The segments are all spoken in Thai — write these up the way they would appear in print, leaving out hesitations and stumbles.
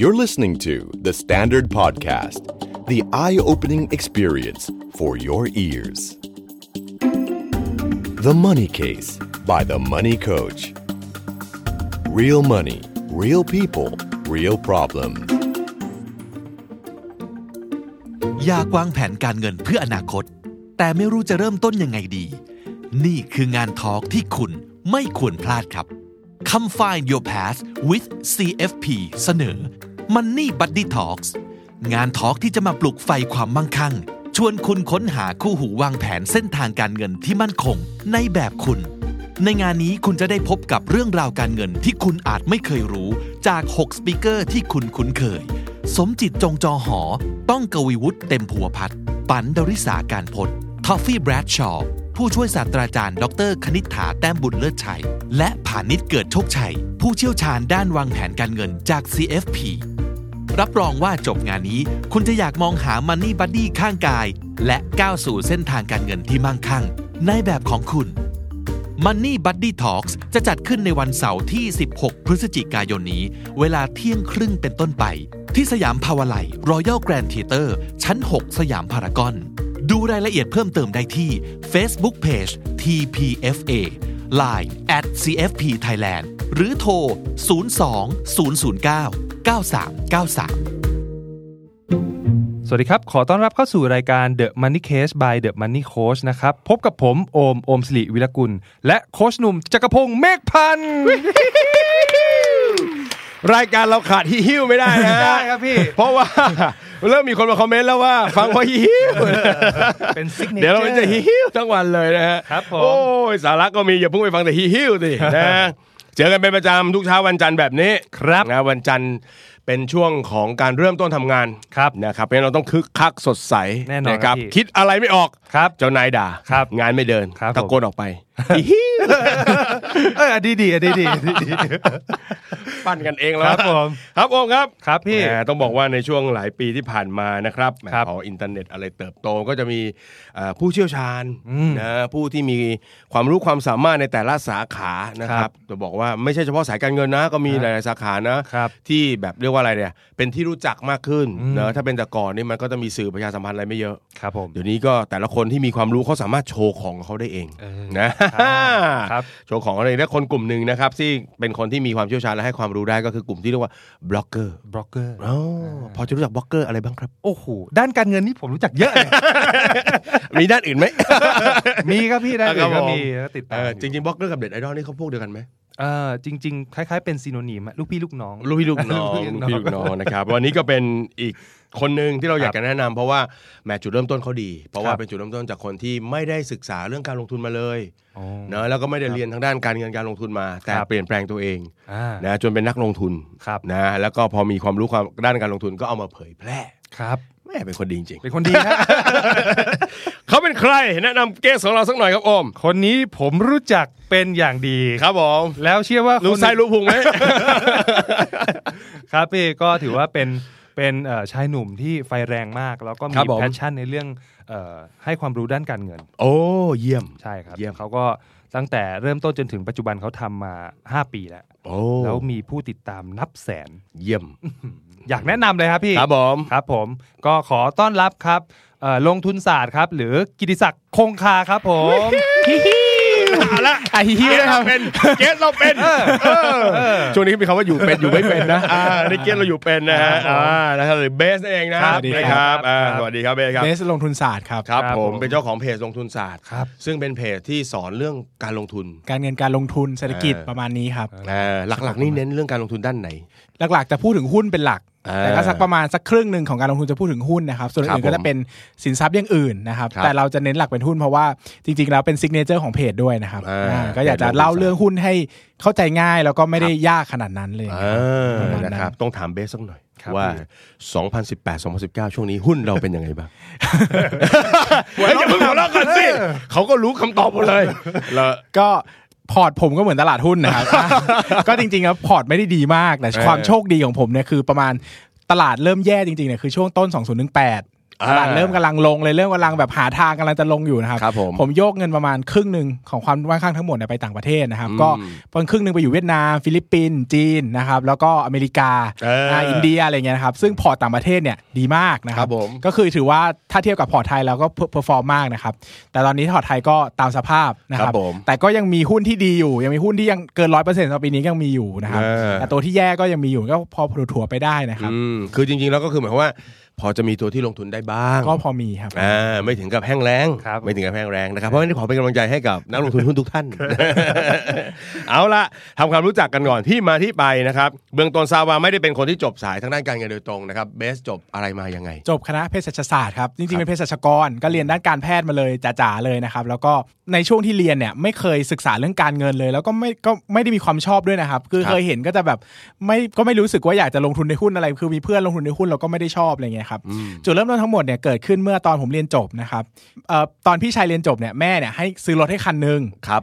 You're listening to The Standard Podcast, the eye-opening experience for your ears. The Money Case by The Money Coach. Real money, real people, real problem. อยากวางแผนการเงินเพื่ออนาคตแต่ไม่รู้จะเริ่มต้นยังไงดีนี่คืองานทอล์คที่คุณไม่ควรพลาดครับ Come Find Your Path with CFP เสนอ Money Buddy Talks งานทอล์คที่จะมาปลุกไฟความมั่งคั่งชวนคุณค้นหาคู่หูวางแผนเส้นทางการเงินที่มั่นคงในแบบคุณในงานนี้คุณจะได้พบกับเรื่องราวการเงินที่คุณอาจไม่เคยรู้จาก6สปีกเกอร์ที่คุณคุ้นเคยสมจิตจงจอหอต้องกวีวุฒิเต็มภูวพัฒน์ปันดริษาการพจน์ทอฟฟี่แบรดชอว์ผู้ช่วยศาสตราจารย์ดร.คณิษฐาแต้มบุญเลิศชัยและผานิชเกิดโชคชัยผู้เชี่ยวชาญด้านวางแผนการเงินจาก CFP รับรองว่าจบงานนี้คุณจะอยากมองหา Money Buddy ข้างกายและก้าวสู่เส้นทางการเงินที่มั่งคั่งในแบบของคุณ Money Buddy Talks จะจัดขึ้นในวันเสาร์ที่16พฤศจิกายนนี้เวลาเที่ยงครึ่งเป็นต้นไปที่สยามภาวาลัย Royal Grand Theater ชั้น6สยามพารากอนดูรายละเอียดเพิ่มเติมได้ที่ Facebook Page TPFA Line @CFPThailand หรือโทร 02-009-9393 สวัสดีครับขอต้อนรับเข้าสู่รายการ The Money Case by The Money Coach นะครับพบกับผมโอมศิริวิรกุลและโค้ชหนุ่มจักรพงษ์เมฆพันธ์ รายการเราขาดฮิ้วไม่ได้นะได้ครับพี่เพราะว่าเริ่มมีคนมาคอมเมนต์แล้วว่าฟังว่าฮิ้วเป็นซิกเนเจอร์เดี๋ยวเราจะฮิ้วทั้งวันเลยนะฮะครับผมโอ้ยสาระก็มีอย่าเพิ่งไปฟังแต่ฮิ้วสินะเจอกันเป็นประจำทุกเช้าวันจันทร์แบบนี้ครับนะวันจันทร์เป็นช่วงของการเริ่มต้นทำงานครับนะครับเพราะเราต้องคึกคักสดใสแน่นอนครับคิดอะไรไม่ออกครับเจ้านายด่างานไม่เดินตะโกนออกไปดีปั้นกันเองแล้วครับผมครับองค์ครับครับพี่ต้องบอกว่าในช่วงหลายปีที่ผ่านมานะครับพออินเทอร์เน็ตอะไรเติบโตก็จะมีผู้เชี่ยวชาญนะผู้ที่มีความรู้ความสามารถในแต่ละสาขานะครับจะบอกว่าไม่ใช่เฉพาะสายการเงินนะก็มีหลายสาขานะที่แบบเรียกว่าอะไรเนี่ยเป็นที่รู้จักมากขึ้นนะถ้าเป็นแต่ก่อนนี่มันก็จะมีสื่อประชาสัมพันธ์อะไรไม่เยอะครับผมเดี๋ยวนี้ก็แต่ละคนที่มีความรู้เขาสามารถโชว์ของเขาได้เองนะโชว์ของอะไรและคนกลุ่มนึงนะครับที่เป็นคนที่มีความเชี่ยวชาญและให้ความรู้ได้ก็คือกลุ่มที่เรียกว่าบล็อกเกอร์พอจะรู้จักบล็อกเกอร์อะไรบ้างครับโอ้โหด้านการเงินนี่ผมรู้จักเยอะเลยมีด้านอื่นไหมมีครับพี่ด้านอื่นก็มีติดตามจริงๆบล็อกเกอร์กับเน็ตไอดอลนี่เขาพวกเดียวกันไหมจริงๆคล้ายๆเป็นซีโนนิมลูกพี่ลูกน้องลูกพี่ลูกน้องนะครับวันนี้ก็เป็นอีกคนนึงที่เราอยากจะแนะนำเพราะว่าแม้จุดเริ่มต้นเขาดีเพราะว่าเป็นจุดเริ่มต้นจากคนที่ไม่ได้ศึกษาเรื่องการลงทุนมาเลยเนอะแล้วก็ไม่ได้เรียนทางด้านการเงินการลงทุนมาแต่เปลี่ยนแปลงตัวเองนะจนเป็นนักลงทุนนะแล้วก็พอมีความรู้ความด้านการลงทุนก็เอามาเผยแพร่ครับแม่เป็นคนดีจริงเป็นคนดีนะเขาเป็นใครแนะนำเกสของเราสักหน่อยครับอมคนนี้ผมรู้จักเป็นอย่างดีครับผมแล้วเชื่อว่ารู้ไส้รู้พุงไหมครับพี่ก็ถือว่าเป็นชายหนุ่มที่ไฟแรงมากแล้วก็มีแพชชั่นในเรื่องให้ความรู้ด้านการเงินโอ้เยี่ยมใช่ครับเยี่ยมเขาก็ตั้งแต่เริ่มต้นจนถึงปัจจุบันเขาทำมา5ปีแล้วแล้วมีผู้ติดตามนับแสนเยี่ยมอยากแนะนำเลยครับพี่ครับผมก็ขอต้อนรับครับลงทุนศาสตร์ครับหรือกิติศักดิ์คงคาครับผมเอาละไอ้ฮิวนะครับเป็นเกสเราเป็นช่วงนี้มีคำว่าอยู่เป็นอยู่ไม่เป็นนะในเกสเราอยู่เป็นนะฮะนะครับหรือเบสเองนะครับนะครับสวัสดีครับเบสครับเบสลงทุนศาสตร์ครับครับผมเป็นเจ้าของเพจลงทุนศาสตร์ครับซึ่งเป็นเพจที่สอนเรื่องการลงทุนการเงินการลงทุนเศรษฐกิจประมาณนี้ครับหลักๆนี่เน้นเรื่องการลงทุนด้านไหนหลักๆจะพูดถึงหุ้นเป็นหลักแต่ก็สักประมาณสักครึ่งนึงของการลงทุนจะพูดถึงหุ้นนะครับส่วนอื่นก็จะเป็นสินทรัพย์อย่างอื่นนะครับแต่เราจะเน้นหลักเป็นหุ้นเพราะว่าจริงๆแล้วเป็นซิกเนเจอร์ของเพจด้วยนะครับก็อยากจะเล่าเรื่องหุ้นให้เข้าใจง่ายแล้วก็ไม่ได้ยากขนาดนั้นเลยนะครับต้องถามเบสสักหน่อยว่า 2018-2019 ช่วงนี้หุ้นเราเป็นยังไงบ้างอย่าเพิ่งหัวเราะกันสิเขาก็รู้คำตอบหมดเลยก็พอร์ตผมก็เหมือนตลาดหุ้นนะครับ ก็จริงๆครับพอร์ตไม่ได้ดีมากแต่ความโชคดีของผมเนี่ยคือประมาณตลาดเริ่มแย่จริงๆเนี่ยคือช่วงต้น2018 ตลาดเริ่มกำลังลงเลยเริ่มกำลังแบบหาทางกำลังจะลงอยู่นะครับผมโยกเงินประมาณครึ่งนึงของความมั่งคั่งทั้งหมดไปต่างประเทศนะครับก็ประมาณครึ่งนึงไปอยู่เวียดนามฟิลิปปินส์จีนนะครับแล้วก็อเมริกาอินเดียอะไรเงี้ยนะครับซึ่งพอร์ตต่างประเทศเนี่ยดีมากนะครับก็คือถือว่าถ้าเทียบกับพอร์ตไทยเราก็เพอร์ฟอร์มมากนะครับแต่ตอนนี้พอร์ตไทยก็ตามสภาพนะครับแต่ก็ยังมีหุ้นที่ดีอยู่ยังมีหุ้นที่ยังเกิน 100% ต่อปีนี้ยังมีอยู่นะครับแต่ตัวที่แย่ก็ยังมีอยู่ก็พอถั่วไปได้นะครับคือจริงๆแล้วก็คือหมายความว่าพอจะมีตัวที่ลงทุนได้บ้างก็พอมีครับไม่ถึงกับแห้งแล้งไม่ถึงกับแห้งแล้งนะครับเพราะฉะนั้นขอเป็นกำลังใจให้กับนักลงทุนหุ้นทุกท่าน เอาละทำความรู้จักกันก่อนที่มาที่ไปนะครับเบื้องต้นซาวาไม่ได้เป็นคนที่จบสายทางด้านการเงินโดยตรงนะครับเบสจบอะไรมายังไงจบคณะเภสัชศาสตร์ครับจริงๆเป็นเภสัชกรก็เรียนด้านการแพทย์มาเลยจ๋าๆเลยนะครับแล้วก็ในช่วงที่เรียนเนี่ยไม่เคยศึกษาเรื่องการเงินเลยแล้วก็ไม่ได้มีความชอบด้วยนะครับคือเคยเห็นก็จะแบบไม่รู้สึกว่าอยากจะลงทุนในหุ้นอะไรคือมีเพื่อนลงทุนในหุ้นเราก็ไม่ได้ชอบอะไรเงี้ยครับจุดเริ่มต้นทั้งหมดเนี่ยเกิดขึ้นเมื่อตอนผมเรียนจบนะครับตอนพี่ชายเรียนจบเนี่ยแม่เนี่ยให้ซื้อรถให้คันนึงครั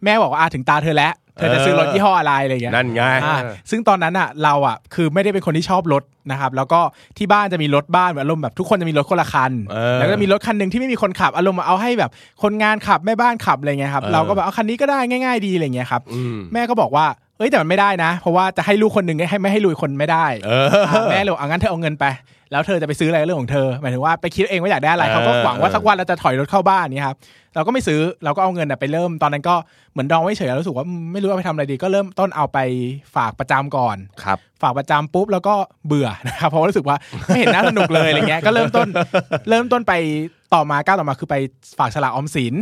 บแม่บอกว่าถึงตาเธอแล้วเธอจะซื้อรถยี่ห้ออะไรอะไรอย่างเงี้ยนั่นไงซึ่งตอนนั้นอ่ะเราอ่ะคือไม่ได้เป็นคนที่ชอบรถนะครับแล้วก็ที่บ้านจะมีรถบ้านอารมณ์แบบทุกคนจะมีรถคนละคันแล้วก็มีรถคันนึงที่ไม่มีคนขับอารมณ์เอาให้แบบคนงานขับแม่บ้านขับอะไรเงี้ยครับเราก็แบบเอาคันนี้ก็ได้ง่ายๆดีอะไรเงี้ยครับแม่ก็บอกว่าเอ้ยแต่มันไม่ได้นะเพราะว่าจะให้ลูกคนนึงให้ไม่ให้ลูกคนไม่ได้แม่เลยเอางั้นเธอเอาเงินไปแล้วเธอจะไปซื้ออะไรเรื่องของเธอหมายถึงว่าไปคิดเองว่าอยากได้อะไรเขาก็หวังว่าสักวันเราจะถอยรถเข้าบ้านนี้ครับเราก็ไม่ซื้อเราก็เอาเงินไปเริ่มตอนนั้นก็เหมือนดองไว้เฉยแล้วรู้สึกว่าไม่รู้ว่าไปทำอะไรดีก็เริ่มต้นเอาไปฝากประจำก่อนฝากประจำปุ๊บแล้วก็เบื่อนะครับเพราะรู้สึกว่าไม่เห็นน่าสนุกเลยอะไรเงี้ยก็เริ่มต้นไปต่อมาก้าวต่อมาคือไปฝากสลากออมสิ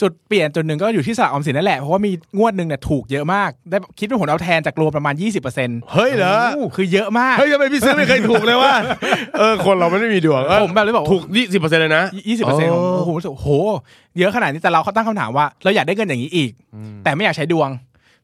นจุดเปลี่ยนจุดหนึ่งก็อยู่ที่สลากออมสินนั่นแหละเพราะว่ามีงวดนึงเนี่ยถูกเยอะมากได้คิดเป็นผลตอบแทนจากรวมประมาณ 20% เฮ้ยเหรอคือเยอะมากเฮ้ยทำไมพี่ซื้อไม่เคยถูกเลยว่าคนเราไม่มีดวงผมแบบเลยบอกถูก 20% เลยนะ 20% โอ้โหโหเยอะขนาดนี้แต่เราเขาตั้งคำถามว่าเราอยากได้เงินอย่างนี้อีกแต่ไม่อยากใช้ดวง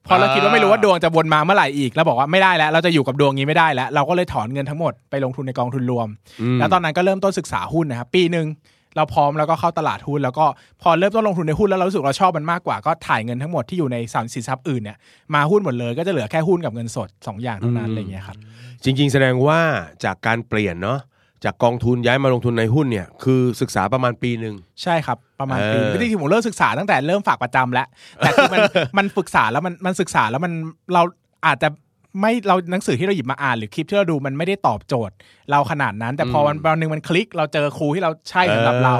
พอเราคิดว่าไม่รู้ว่าดวงจะวนมาเมื่อไหร่อีกแล้วบอกว่าไม่ได้แล้วเราจะอยู่กับดวงนี้ไม่ได้แล้วเราก็เลยถอนเงินทั้งหมดไปลงทุนในกองทุนรวมแล้วตอนนั้นก็เริ่มต้นศึกษาหุ้นนะครับปีนึงเราพร้อมแล้วก็เข้าตลาดหุ้นแล้วก็พอเริ่มต้นลงทุนในหุ้นแล้วเรารู้สึกเราชอบมันมากกว่าก็ถ่ายเงินทั้งหมดที่อยู่ในสินทรัพย์อื่นเนี่ยมาหุ้นหมดเลยก็จะเหลือแค่หุ้นกับเงินสด2อย่างเท่านั้นอะไรอย่างเงี้ยครับจริงๆแสดงว่าจากการเปลี่ยนเนาะจากกองทุนย้ายมาลงทุนในหุ้นเนี่ยคือศึกษาประมาณปีนึงใช่ครับประมาณปีที่ผมเริ่มศึกษาตั้งแต่เริ่มฝากประจำแล้วแต่คือมันศึกษาแล้วมันศึกษาแล้วมันเราอาจจะไม่เราหนังสือที่เราหยิบมาอ่านหรือคลิปที่เราดูมันไม่ได้ตอบโจทย์เราขนาดนั้นแต่พอวันนึงมันคลิกเราเจอครูที่เราใช่สำหรับเร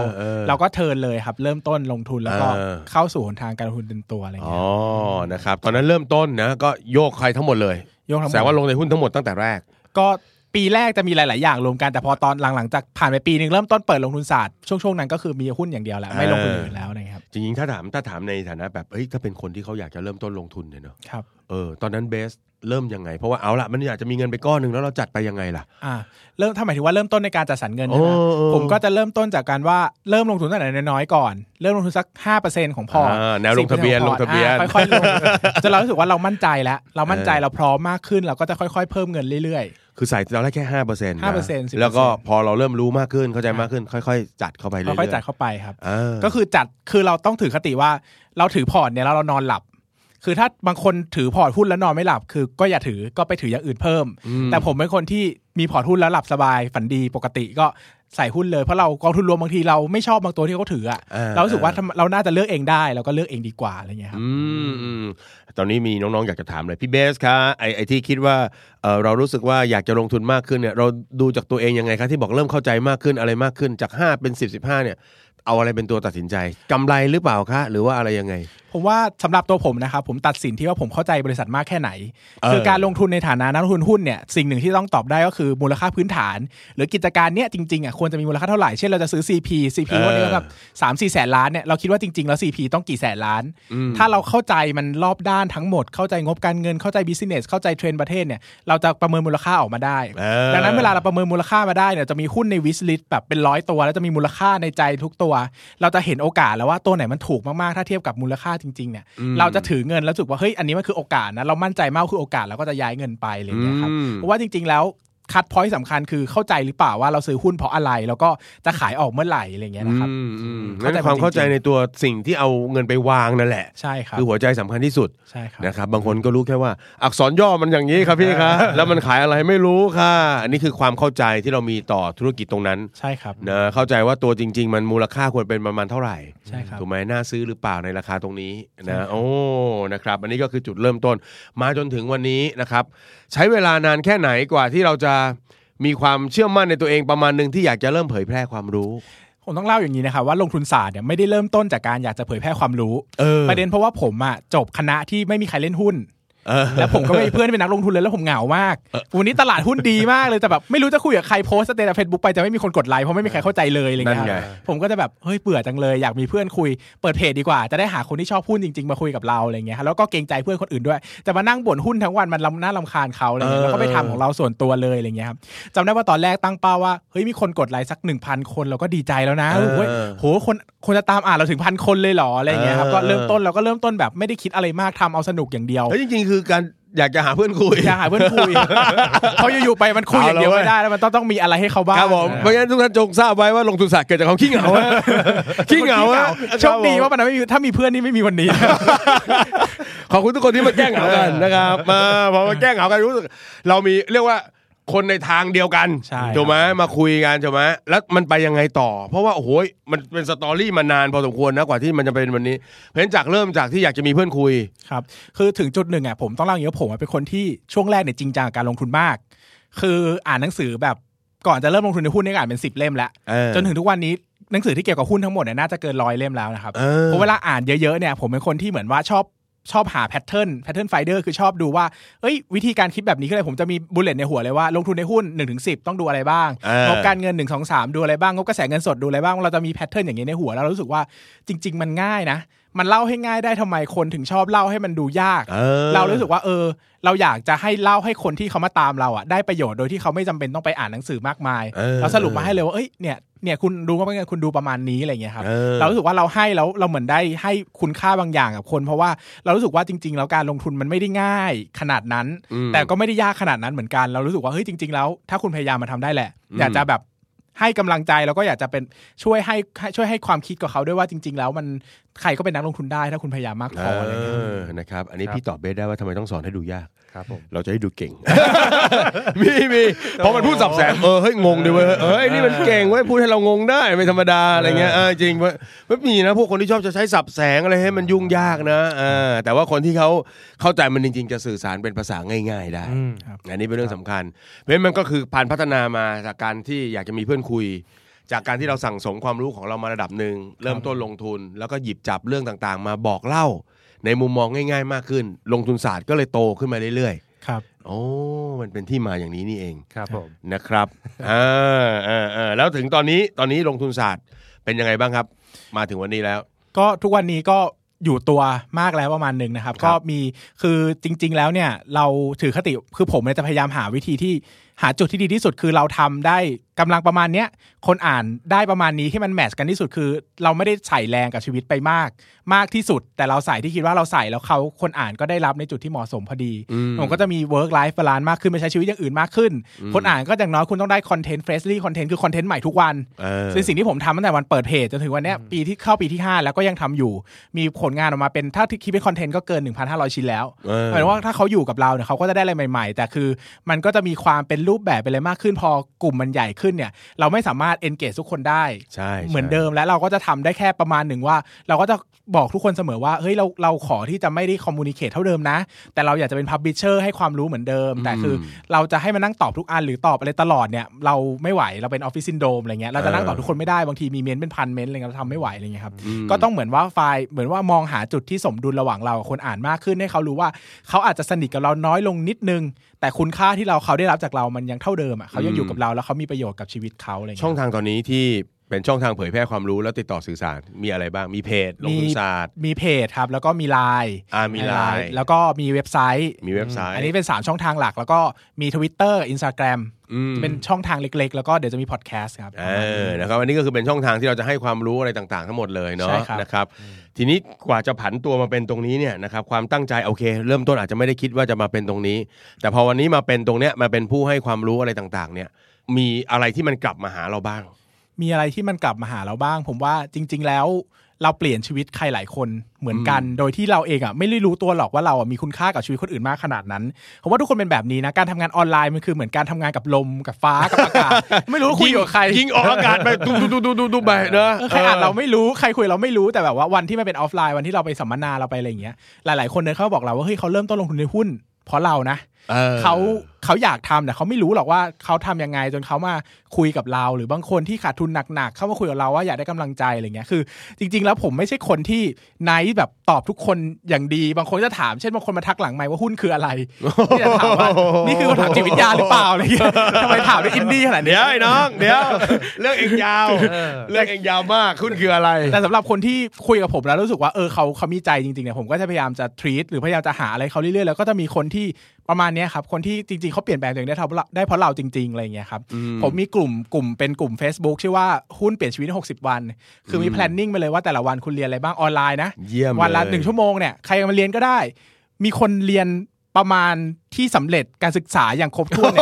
าเราก็เทิร์นเลยครับเริ่มต้นลงทุนแล้วก็เข้าสู่หนทางการลงทุนเต็มตัวอะไรอย่างเงี้ยอ๋อนะครับตอนนั้นเริ่มต้นนะก็โยกใครทั้งหมดเลยแสดงว่าลงในหุ้นทั้งหมดตั้งแต่แรกก็ปีแรกจะมีหลายๆอย่างรวมกันแต่พอตอนหลังๆจากผ่านไปปีนึงเริ่มต้นเปิดลงทุนศาสตร์ช่วงนั้นก็คือมีหุ้นอย่างเดียวแหละไม่ลงทุนอื่นแล้วนะครับจริงๆถ้าถามในฐานะแบบถ้าเป็นคนที่เขาอยากจะเริ่มต้นลงทุนเนี่ยเนาะครับตอนนั้นเบสเริ่มยังไงเพราะว่าเอาละมันอยากจะมีเงินไปก้อนนึงแล้วเราจัดไปยังไงล่ะเริ่มทำหมายถึงว่าเริ่มต้นในการจัดสรรเงินนะครับผมก็จะเริ่มต้นจากการว่าเริ่มลงทุนตั้งแต่น้อยๆก่อนเริ่มลงทุนสัก 5% ของพอร์ตแนวลงทะเบียนค่อยๆลงจนเรารู้สึกว่าเรามั่นใจแล้วเรามั่นใจเราพร้อมมากขึ้นเราก็จะค่อยๆเพิ่มเงินเรื่อยๆคือใส่เราได้แค่ 5% นะ 5% แล้วก็พอเราเริ่มรู้มากขึ้นเข้าใจมากขึ้นค่อยๆจัดเข้าไปเรื่อยๆค่อยๆจัดเข้าไปครับก็คือจัดคือเราต้องถือคติว่าเราถือพอร์ตเนี่ยแล้วเรานอนหลับคือถ้าบางคนถือพอร์ตหุ้นแล้วนอนไม่หลับคือก็อย่าถือก็ไปถืออย่างอื่นเพิ่มแต่ผมเป็นคนที่มีพอร์ตหุ้นแล้วหลับสบายฝันดีปกติก็ใส่หุ้นเลยเพราะเรากองทุนรวมบางทีเราไม่ชอบบางตัวที่เขาถืออ่ะเรารู้สึกว่าเราน่าจะเลือกเองได้เราก็เลือกเองดีกว่าอะไรเงี้ยครับตอนนี้มีน้องๆอยากจะถามเลยพี่เบสคะไอที่คิดว่าเรารู้สึกว่าอยากจะลงทุนมากขึ้นเนี่ยเราดูจากตัวเองยังไงคะที่บอกเริ่มเข้าใจมากขึ้นอะไรมากขึ้นจาก5เป็น10 15เนี่ยเอาอะไรเป็นตัวตัดสินใจกำไรหรือเปล่าคะหรือว่าอะไรยังไงผมว่าสำหรับตัวผมนะครับผมตัดสินที่ว่าผมเข้าใจบริษัทมากแค่ไหนคือการลงทุนในฐานะนักลงทุนหุ้นเนี่ยสิ่งหนึ่งที่ต้องตอบได้ก็คือมูลค่าพื้นฐานหรือกิจการเนี้ยจริงๆอ่ะควรจะมีมูลค่าเท่าไหร่เช่นเราจะซื้อ CP วันนี้แบบ 3-4 แสนล้านเนี่ยเราคิดว่าจริงๆแล้ว CP ต้องกี่แสนล้านถ้าเราเข้าใจมันรอบด้านทั้งหมดเข้าใจงบการเงินเข้าใจ business เข้าใจเทรนด์ประเทศเนี่ยเราจะประเมินมูลค่าออกมาได้ดังนั้นเวลาเราประเมินมูลค่ามาได้เนี่ยจะมีหุ้นใน wish list แบบเป็น100ตัวแล้วจะมีมูลค่าในใจทุกตัวเราจะเห็นโอกาสแล้วว่าตัวไหนมันถูกมากๆถ้าเทียบกับมูลค่าจริงๆเนี่ยเราจะถือเงินแล้วรู้สึกว่าเฮ้ยอันนี้มันคือโอกาสนะเรามั่นใจมากคือโอกาสแล้วก็จะย้ายเงินไปอะไรอย่างเงี้ยครับเพราะว่าจริงๆแล้ว คัดพอยต์สำคัญคือเข้าใจหรือเปล่าว่าเราซื้อหุ้นเพราะอะไรแล้วก็จะขายออกเมื่อไหร่อะไรเงี้ยนะครับนั่นคือความเข้าใจในตัวสิ่งที่เอาเงินไปวางนั่นแหละใช่ครับคือหัวใจสำคัญที่สุดใช่ครับนะครับบางคนก็รู้แค่ว่าอักษรย่อมันอย่างนี้ครับพี่ครับแล้วมันขายอะไรไม่รู้ค่ะอันนี้คือความเข้าใจที่เรามีต่อธุรกิจตรงนั้นใช่ครับนะเข้าใจว่าตัวจริงๆมันมูลค่าควรเป็นประมาณเท่าไหร่ใช่ครับถูกไหมน่าซื้อหรือเปล่าในราคาตรงนี้นะโอ้นะครับอันนี้ก็คือจุดเริ่มต้นมาจนถึงวันนี้นะครับใช้เวลานานแค่ไหนกว่าที่เราจะมีความเชื่อมั่นในตัวเองประมาณนึงที่อยากจะเริ่มเผยแพร่ความรู้ผมต้องเล่าอย่างนี้นะครับว่าลงทุนศาสตร์เนี่ยไม่ได้เริ่มต้นจากการอยากจะเผยแพร่ความรู้ประเด็นเพราะว่าผมอ่ะจบคณะที่ไม่มีใครเล่นหุ้นแล้วผมก็ไม่มีเพื่อนเป็นนักลงทุนเลยแล้วผมเหงามากวันนี้ตลาดหุ้นดีมากเลยแต่แบบไม่รู้จะคุยกับใครโพสต์ใน Facebook ไปจะไม่มีคนกดไลค์เพราะไม่มีใครเข้าใจเลยอะไรเงี้ยผมก็จะแบบเฮ้ยเบื่อจังเลยอยากมีเพื่อนคุยเปิดเพจดีกว่าจะได้หาคนที่ชอบหุ้นจริงๆมาคุยกับเราอะไรเงี้ยแล้วก็เกรงใจเพื่อนคนอื่นด้วยจะมานั่งบ่นหุ้นทั้งวันมันน่ารำคาญเขาอะไรเงี้ยแล้วก็ไปทำของเราส่วนตัวเลยอะไรเงี้ยครับจำได้ว่าตอนแรกตั้งเป้าว่าเฮ้ยมีคนกดไลค์สัก 1,000 คนเราก็ดีใจแล้วนะโหคนจะตามอ่านเราถึง 1,000 คนเลยหรออะไรเงี้ยครับก็เริ่มต้นเราก็เริ่มต้นแบบไม่ได้คิดอะไรมากทำเอาสนุกอย่างเดียวคือการอยากจะหาเพื่อนคุยเขาอยู่ๆไปมันคุยอย่างเดียวไม่ได้แล้วมันต้องมีอะไรให้เขาบ้างครับผมเพราะฉะนั้นทุกท่านจงทราบไว้ว่าลงทุนศาสตร์เกิดจากความขี้เหงาโชคดีว่ามันไม่มีถ้ามีเพื่อนนี่ไม่มีวันนี้ขอบคุณทุกคนที่มาแก้เหงากันนะครับมาพอมาแก้เหงากันรู้สึกเรามีเรียกว่าคนในทางเดียวกันถูกไหมมาคุยกันถูกไหมแล้วมันไปยังไงต่อเพราะว่าโอ้โหมันเป็นสตอรี่มานานพอสมควรนะกว่าที่มันจะเป็นวันนี้เพราะฉะนั้นจากเริ่มจากที่อยากจะมีเพื่อนคุยครับคือถึงจุดหนึ่งอ่ะผมต้องเล่าอย่างนี้ว่าผมเป็นคนที่ช่วงแรกเนี่ยจริงจังกับการลงทุนมากคืออ่านหนังสือแบบก่อนจะเริ่มลงทุนในหุ้นเนี่ยอ่านเป็น10 เล่มแล้วจนถึงทุกวันนี้หนังสือที่เกี่ยวกับหุ้นทั้งหมดเนี่ยน่าจะเกิน100 เล่มแล้วนะครับเพราะเวลาอ่านเยอะๆเนี่ยผมเป็นคนที่เหมือนว่าชอบหาแพทเทิร์นไฟเดอร์คือชอบดูว่าเอ้ยวิธีการคิดแบบนี้คืออะไรผมจะมีบุลเลตในหัวเลยว่าลงทุนในหุ้น 1-10 ต้องดูอะไรบ้างงบการเงิน 1 2 3 ดูอะไรบ้างงบกระแสเงินสดดูอะไรบ้างเราจะมีแพทเทิร์นอย่างนี้ในหัวแล้วเรารู้สึกว่าจริงๆมันง่ายนะมันเล่าให้ง่ายได้ทำไมคนถึงชอบเล่าให้มันดูยากเรารู้สึกว่าเราอยากจะให้เล่าให้คนที่เขามาตามเราอ่ะได้ประโยชน์โดยที่เขาไม่จำเป็นต้องไปอ่านหนังสือมากมายเราสรุปมาให้เลยว่าเอ้ยเนี่ยคุณดูว่าเป็นไงคุณดูประมาณนี้อะไรเงี้ยครับเรารู้สึกว่าเราให้แล้วเราเหมือนได้ให้คุณค่าบางอย่างกับคนเพราะว่าเรารู้สึกว่าจริงๆแล้วการลงทุนมันไม่ได้ง่ายขนาดนั้นแต่ก็ไม่ได้ยากขนาดนั้นเหมือนกันเรารู้สึกว่าเฮ้ยจริงๆแล้วถ้าคุณพยายามมาทำได้แหละอยากจะแบบให้กำลังใจแล้วก็อยากจะเป็นช่วยให้ความคิดกับเขาด้วยว่าจริงๆแล้วมันใครก็เป็นนักลงทุนได้ถ้าคุณพยายามมากพออะไรเงี้ยนะครับอันนี้พี่ตอบเบสได้ว่าทำไมต้องสอนให้ดูยากครับผมเราจะให้ดูเก่ง มีเพราะมันพูดสับแสบเฮ้ยงงดิเว้ยนี่มันเก่งเว้ยพูดให้เรางงได้ไม่ธรรมดาอะไรเงี้ยจริงมันมีนะพวกคนที่ชอบจะใช้สับแสงอะไรให้มันยุ่งยากนะแต่ว่าคนที่เขาเข้าใจมันจริงๆจะสื่อสารเป็นภาษาง่ายๆได้อันนี้เป็นเรื่องสำคัญเพราะมันก็คือผ่านพัฒนามาจากการที่อยากจะมีเพื่อนคุยจากการที่เราสั่งสมความรู้ของเรามาระดับหนึ่งเริ่มต้นลงทุนแล้วก็หยิบจับเรื่องต่างๆมาบอกเล่าในมุมมองง่ายๆมากขึ้นลงทุนศาสตร์ก็เลยโตขึ้นมาเรื่อยๆครับโอ้มันเป็นที่มาอย่างนี้นี่เองครับผมนะครับแล้วถึงตอนนี้ลงทุนศาสตร์เป็นยังไงบ้างครับมาถึงวันนี้แล้วก็ทุกวันนี้ก็อยู่ตัวมากแล้วประมาณนึงนะครับก็มีคือจริงๆแล้วเนี่ยเราถือคติคือผมจะพยายามหาวิธีที่หาจุดที่ดีที่สุดคือเราทำได้กำลังประมาณเนี้ยคนอ่านได้ประมาณนี้ที่มันแมทช์กันที่สุดคือเราไม่ได้ใส่แรงกับชีวิตไปมากที่สุดแต่เราใส่ที่คิดว่าเราใส่แล้วเขาคนอ่านก็ได้รับในจุดที่เหมาะสมพอดีผมก็จะมีเวิร์คไลฟ์บาลานซ์มากขึ้นไม่ใช้ชีวิตอย่างอื่นมากขึ้นคนอ่านก็อย่างน้อยคุณต้องได้คอนเทนต์เฟรชลี่คอนเทนต์คือคอนเทนต์ใหม่ทุกวันซึ่งสิ่งที่ผมทำตั้งแต่วันเปิดเพจจนถึงวันนี้ปีที่เข้าปีที่5แล้วก็ยังทำอยู่มีผลงานออกมาเป็นถ้าคิดเป็นคอนเทนต์ก็เกิน 1,500 ชิ้นแล้วหมายว่าถ้าเขาอยู่กับเราเนี่ยเขาก็จะได้อะไรใหม่ๆแต่คือมันก็จะมีความเป็นรูปแบบเป็นอะไรมากขึ้นพอกลุ่มมันใหญ่ขึ้นเนี่ยเราไม่สามารถ engage ทุกคนได้เหมือนเดิมและเราก็จะทำได้แค่ประมาณหนึ่งว่าเราก็จะบอกทุกคนเสมอว่าเฮ้ยเราขอที่จะไม่ได้ communicate เท่าเดิมนะแต่เราอยากจะเป็น publisher ให้ความรู้เหมือนเดิมแต่คือเราจะให้มานั่งตอบทุกอันหรือตอบอะไรตลอดเนี่ยเราไม่ไหวเราเป็น office syndrome อะไรเงี้ยเราจะนั่งตอบทุกคนไม่ได้บางทีมีเม้นเป็นพันเม้นอะไรเงี้ยเราทำไม่ไหวอะไรเงี้ยครับก็ต้องเหมือนว่าไฟล์เหมือนว่ามองหาจุดที่สมดุลระหว่างเรากับคนอ่านมากขึ้นให้เขารู้ว่าเขาอาจจะสนิทกับเราน้อยลงนิดนึงแต่คุณค่าที่เขาได้รับจากเรามันยังเท่าเดิมอ่ะเขายังอยู่กับเราแล้วเขามีประโยชน์กับชีวิตเขาอะไรเงี้ยช่องทางตอนนี้ที่ เป็นช่องทางเผยแพร่ความรู้แล้วติดต่อสื่อสารมีอะไรบ้างมีเพจลงทุนศาสตร์มีเพจครับแล้วก็มี LINE มี LINE แล้วก็มีเว็บไซต์อันนี้เป็น3ช่องทางหลักแล้วก็มี Twitter Instagram เป็นช่องทางเล็กๆแล้วก็เดี๋ยวจะมีพอดแคสต์ครับนะครับอันนี้ก็คือเป็นช่องทางที่เราจะให้ความรู้อะไรต่างๆทั้งหมดเลยเนาะนะครับทีนี้กว่าจะผันตัวมาเป็นตรงนี้เนี่ยนะครับความตั้งใจโอเคเริ่มต้นอาจจะไม่ได้คิดว่าจะมาเป็นตรงนี้แต่พอวันนี้มาเป็นตรงเนี้ยมาเป็นผู้ให้ความรู้อะไรต่างๆเนี่ยมีอะไรที่มันกลับมาหาเราบ้างมีอะไรที่มันกลับมาหาเราบ้างผมว่าจริงๆแล้วเราเปลี่ยนชีวิตใครหลายคนเหมือนกันโดยที่เราเองอ่ะไม่ได้รู้ตัวหรอกว่าเราอ่ะมีคุณค่ากับชีวิตคนอื่นมากขนาดนั้นเพราะว่าทุกคนเป็นแบบนี้นะการทำงานออนไลน์มันคือเหมือนการทำงานกับลมกับฟ้ากับอากาศ ไม่รู้คุยกับใครยิงออกอากาศไปดูไปนะใครอ่านเราไม่รู้ใครคุยเราไม่รู้แต่แบบว่าวันที่มันเป็นออฟไลน์วันที่เราไปสัมมนาเราไปอะไรอย่างเงี้ยหลายๆคนเนี่ยเขาบอกเราว่าเฮ้ยเขาเริ่มต้นลงทุนในหุ้นเพราะเรานะเขาอยากทำแต่เขาไม่รู้หรอกว่าเขาทำยังไงจนเขามาคุยกับเราหรือบางคนที่ขาดทุนหนักๆเข้ามาคุยกับเราว่าอยากได้กำลังใจอะไรเงี้ยคือจริงๆแล้วผมไม่ใช่คนที่ไนท์แบบตอบทุกคนอย่างดีบางคนจะถามเช่นบางคนมาทักหลังไมค์ว่าหุ้นคืออะไรที่จะถามว่านี่คือคำถามจิตวิทยาหรือเปล่าอะไรเงี้ยทำไมถามด้วยอินดี้ขนาดนี้ไอ้น้องเดี๋ยวเรื่องเองยาวมากหุ้นคืออะไรแต่สำหรับคนที่คุยกับผมแล้วรู้สึกว่าเขามีใจจริงๆเนี่ยผมก็จะพยายามจะทรีตหรือพยายามจะหาอะไรเขาเรื่อยๆแล้วก็จะมีคนที่ประมาณนี้ครับคนที่จริงๆเขาเปลี่ยนแปลงตัวเองได้เพราะเราจริงๆอะไรอย่างเงี้ยครับผมมีกลุ่มเป็นกลุ่ม Facebook ชื่อว่าหุ้นเปลี่ยนชีวิต60วันคือมี planning ไปเลยว่าแต่ละวันคุณเรียนอะไรบ้างออนไลน์นะวันละ1ชั่วโมงเนี่ยใครมาเรียนก็ได้มีคนเรียนประมาณที่สำเร็จการศึกษาอย่างครบถ้วนเ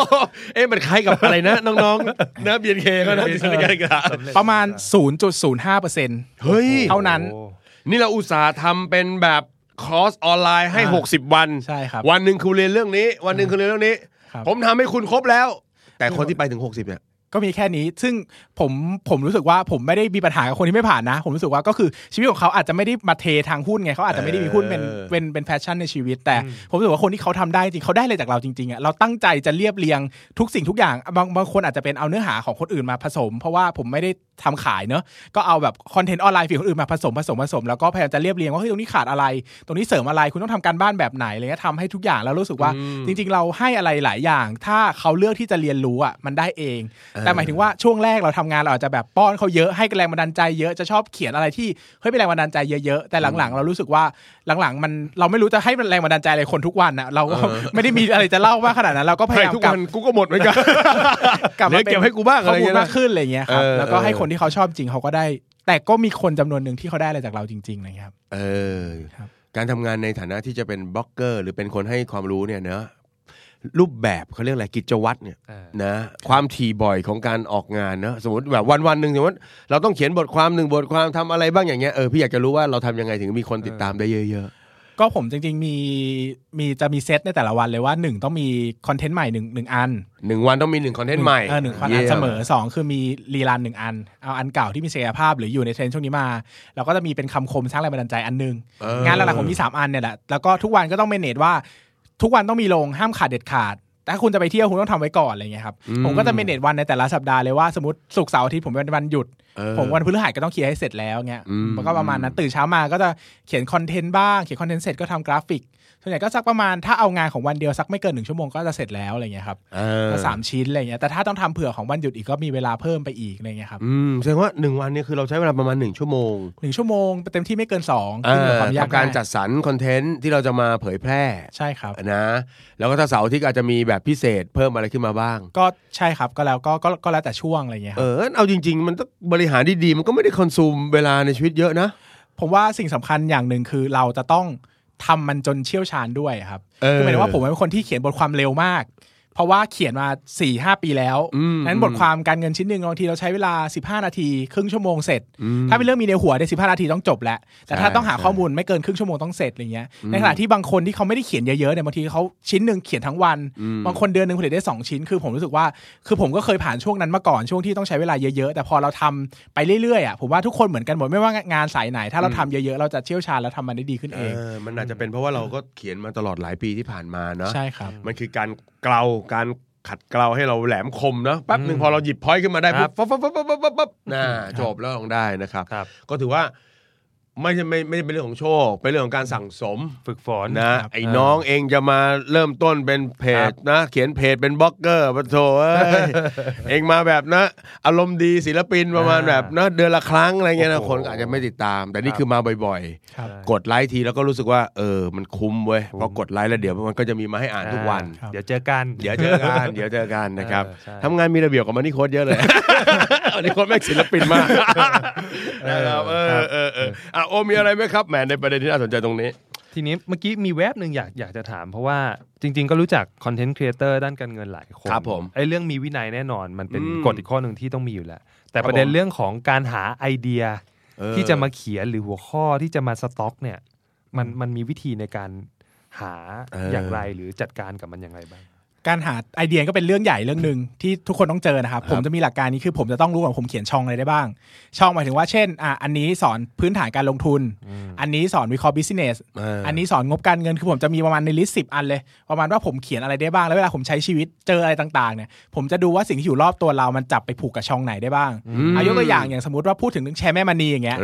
นี่ยมันคล้ายกับอะไรนะน้องๆนะ BNK ก็นะการศึกษาประมาณ 0.05% เฮ้ยเท่านั้นนี่เราอุตส่าห์ทำเป็นแบบคอร์สออนไลน์ให้60วันใช่ครับวันนึงคุณเรียนเรื่องนี้วันนึงคุณเรียนเรื่องนี้ผมทำให้คุณครบแล้วแต่คนที่ไปถึง60เนี่ยก็มีแค่นี้ซึ่งผมรู้สึกว่าผมไม่ได้มีปัญหากับคนที่ไม่ผ่านนะผมรู้สึกว่าก็คือชีวิตของเขาอาจจะไม่ได้มาเททางหุ้นไงเขาอาจจะไม่ได้มีหุ้นเป็นแพชชั่นในชีวิตแต่ผมรู้สึกว่าคนที่เขาทำได้จริงเขาได้อะไรจากเราจริงๆอ่ะเราตั้งใจจะเรียบเรียงทุกสิ่งทุกอย่างบางคนอาจจะเป็นเอาเนื้อหาของคนอื่นมาผสมเพราะว่าผมไม่ได้ทำขายเนอะก็เอาแบบคอนเทนต์ออนไลน์ฝีคนอื่นมาผสมแล้วก็พยายามจะเรียบเรียงว่าเฮ้ยตรงนี้ขาดอะไรตรงนี้เสริมอะไรคุณต้องทำการบ้านแบบไหนอะไรเงี้ยทำให้ทุกอย่างแล้วรู้สึกว่าจริงๆเราให้อะไรหลายอย่างถ้าเขาเลือกที่จะเรียนรู้อ่ะมันได้เองแต่หมายถึงว่าช่วงแรกเราทำงานเราอาจจะแบบป้อนเขาเยอะให้แรงบันดาลใจเยอะจะชอบเขียนอะไรที่เฮ้ยเป็นแรงบันดาลใจเยอะๆแต่หลังๆเรารู้สึกว่าหลังๆมันเราไม่รู้จะให้แรงบันดาลใจอะไรคนทุกวันนะเราก็ไม่ได้มีอะไรจะเล่ามากขนาดนั้นเราก็พยายามกลับกูก็หมดเหมือนกันกลับมาเก็บให้กูบ้างอะไรมากขึ้นอะไรเงี้ยครับแล้วก็ให้คนที่เขาชอบจริงเขาก็ได้แต่ก็มีคนจำนวนหนึ่งที่เขาได้อะไรจากเราจริงๆนะครับการทำงานในฐานะที่จะเป็นบล็อกเกอร์หรือเป็นคนให้ความรู้เนี่ยเนอะรูปแบบเขาเรียกอะไรกิจวัตรเนี่ยนะความถี่บ่อยของการออกงานเนอะสมมติแบบวันๆหนึ่งสมมติเราต้องเขียนบทความหนึ่งบทความทำอะไรบ้างอย่างเงี้ยพี่อยากจะรู้ว่าเราทำยังไงถึงมีคนติดตามได้เยอะๆก็ผมจริงๆจะมีเซตในแต่ละวันเลยว่า1ต้องมีคอนเทนต์ใหม่1อัน1วันต้องมี1คอนเทนต์ใหม่1คอนเทนต์เสมอ2คือมีรีรัน1อันเอาอันเก่าที่มีศักยภาพหรืออยู่ในเทรนด์ช่วงนี้มาแล้วก็จะมีเป็นคำคมสร้างแรงบันดาลใจอันนึงงานหลักๆผมมี3อันเนี่ยแหละแล้วก็ทุกวันก็ต้องเมเนจว่าทุกวันต้องมีลงห้ามขาดเด็ดขาดแต่ถ้าคุณจะไปเที่ยวคุณต้องทำไว้ก่อนอะไรเงี้ยครับผมก็จะเมเนจวันในแต่ละสัปดาห์เลยว่าสมมติศุกร์เสาร์อาทิตย์ผมเป็นวันหยุดผมวันพฤหัสก็ต้องเคลียร์ให้เสร็จแล้วเงี้ยมันก็ประมาณนั้นตื่นเช้ามาก็จะเขียนคอนเทนต์บ้างเขียนคอนเทนต์เสร็จก็ทำกราฟิกส่วนใหญ่ก็สักประมาณถ้าเอางานของวันเดียวสักไม่เกิน1ชั่วโมงก็จะเสร็จแล้วอะไรเงี้ยครับก็3ชิ้นอะไรเงี้ยแต่ถ้าต้องทำเผื่อของวันหยุดอีกก็มีเวลาเพิ่มไปอีกอะไรเงี้ยครับแสดงว่า1วันนี่คือเราใช้เวลาประมาณ1ชั่วโมง1ชั่วโมงเต็มที่ไม่เกิน2ขึ้นอยู่กับความยากการจัดสรรคอนเทนต์ที่เราจะมาเผยแพร่ใช่ครับนะแล้วก็ถ้าเสาร์อาทิตย์อาจจะมีแบบพิเศษเพิ่มอะไรขึ้นมาบ้างก็ใช่ครับก็แล้วก็แล้วแต่ช่วงอะไรเงี้ยเอาจริงๆมันต้องบริหารดีๆมันก็ไม่ได้คอนซูมเวลาในชีวิตเยอะนะผมว่าสิ่งสำคัญอย่างนึงคือเราจะต้องทำมันจนเชี่ยวชาญด้วยครับคือหมายถึงว่าผมเป็นคนที่เขียนบทความเร็วมากเพราะว่าเขียนมา 4-5 ปีแล้วนั้นบทความการเงินชิ้นนึงบางทีเราใช้เวลา15นาทีครึ่งชั่วโมงเสร็จถ้าเป็นเรื่องมีในหัวได้15นาทีต้องจบแล้วแต่ถ้าต้องหาข้อมูลไม่เกินครึ่งชั่วโมงต้องเสร็จอะไรเงี้ยในขณะที่บางคนที่เขาไม่ได้เขียนเยอะๆเนี่ยบางทีเขาชิ้นนึงเขียนทั้งวันบางคนเดือนนึงผลิตได้2ชิ้นคือผมรู้สึกว่าคือผมก็เคยผ่านช่วงนั้นมาก่อนช่วงที่ต้องใช้เวลาเยอะๆแต่พอเราทำไปเรื่อยๆอ่ะผมว่าทุกคนเหมือนกันหมดไม่ว่างานสายไหนถ้าเราทำเยอะๆเราจะเชี่ยวชาญและทำมันได้ดีขึ้นเองมันอาจจะเป็นเพราะว่าเราก็เขียนมาตลอดหลายปีที่ผ่านมาเนาะใช่ครับมันคือการขัดเกลาให้เราแหลมคมนะแป๊บนึงพอเราหยิบพอยต์ขึ้นมาได้ปุ๊บปั๊บๆๆๆๆน่าจบแล้วลงได้นะครับก็ถือว่า ไม่เป็นเรื่องของโชคเป็นเรื่องของการสั่งสมฝึกฝนนะไอ้น้องเองจะมาเริ่มต้นเป็นเพจนะเขียนเพจเป็นบล็อกเกอร์ปะโถเอ้ย เองมาแบบนะอารมณ์ดีศิลปินประมาณแบบนะเดือนละครั้งอะไรเงี้ยนะคนอาจจะไม่ติดตามแต่นี่คือมาบ่อยๆกดไลค์ทีแล้วก็รู้สึกว่าเออมันคุ้มเว้ยพอกดไลค์แล้วเดี๋ยวมันก็จะมีมาให้อ่านทุกวันเดี๋ยวเจอกันเดี๋ยวเจอกันนะครับทำงานมีระเบียบกับมันนี่โค้ชเยอะเลยอันนี้โค้ชแม่งศิลปินมากนะครับโอมีอะไรไหมครับแหมในประเด็นที่น่าสนใจตรงนี้ทีนี้เมื่อกี้มีแว็บนึงอยากจะถามเพราะว่าจริงๆก็รู้จักคอนเทนต์ครีเอเตอร์ด้านการเงินหลายคนครับผมไอ้เรื่องมีวินัยแน่นอนมันเป็นกฎอีกข้อนึงที่ต้องมีอยู่แล้วแต่ประเด็นเรื่องของการหาไอเดียที่จะมาเขียนหรือหัวข้อที่จะมาสต็อกเนี่ยมันมีวิธีในการหาอย่างไรหรือจัดการกับมันอย่างไรบ้างการหาไอเดียก็เป็นเรื่องใหญ่เรื่องนึงที่ทุกคนต้องเจอนะครับผมจะมีหลักการนี้คือผมจะต้องรู้ว่าผมเขียนช่องอะไรได้บ้างช่องหมายถึงว่าเช่นอันนี้สอนพื้นฐานการลงทุนอันนี้สอนวิเคราะห์บิสซิเนสอันนี้สอนงบการเงินคือผมจะมีประมาณในลิสต์10อันเลยประมาณว่าผมเขียนอะไรได้บ้างแล้วเวลาผมใช้ชีวิตเจออะไรต่างๆเนี่ยผมจะดูว่าสิ่งที่อยู่รอบตัวเรามันจับไปผูกกับช่องไหนได้บ้างยกตัวอย่างสมมติว่าพูดถึงเรื่องแชร์แม่มณีอย่างเงี้ย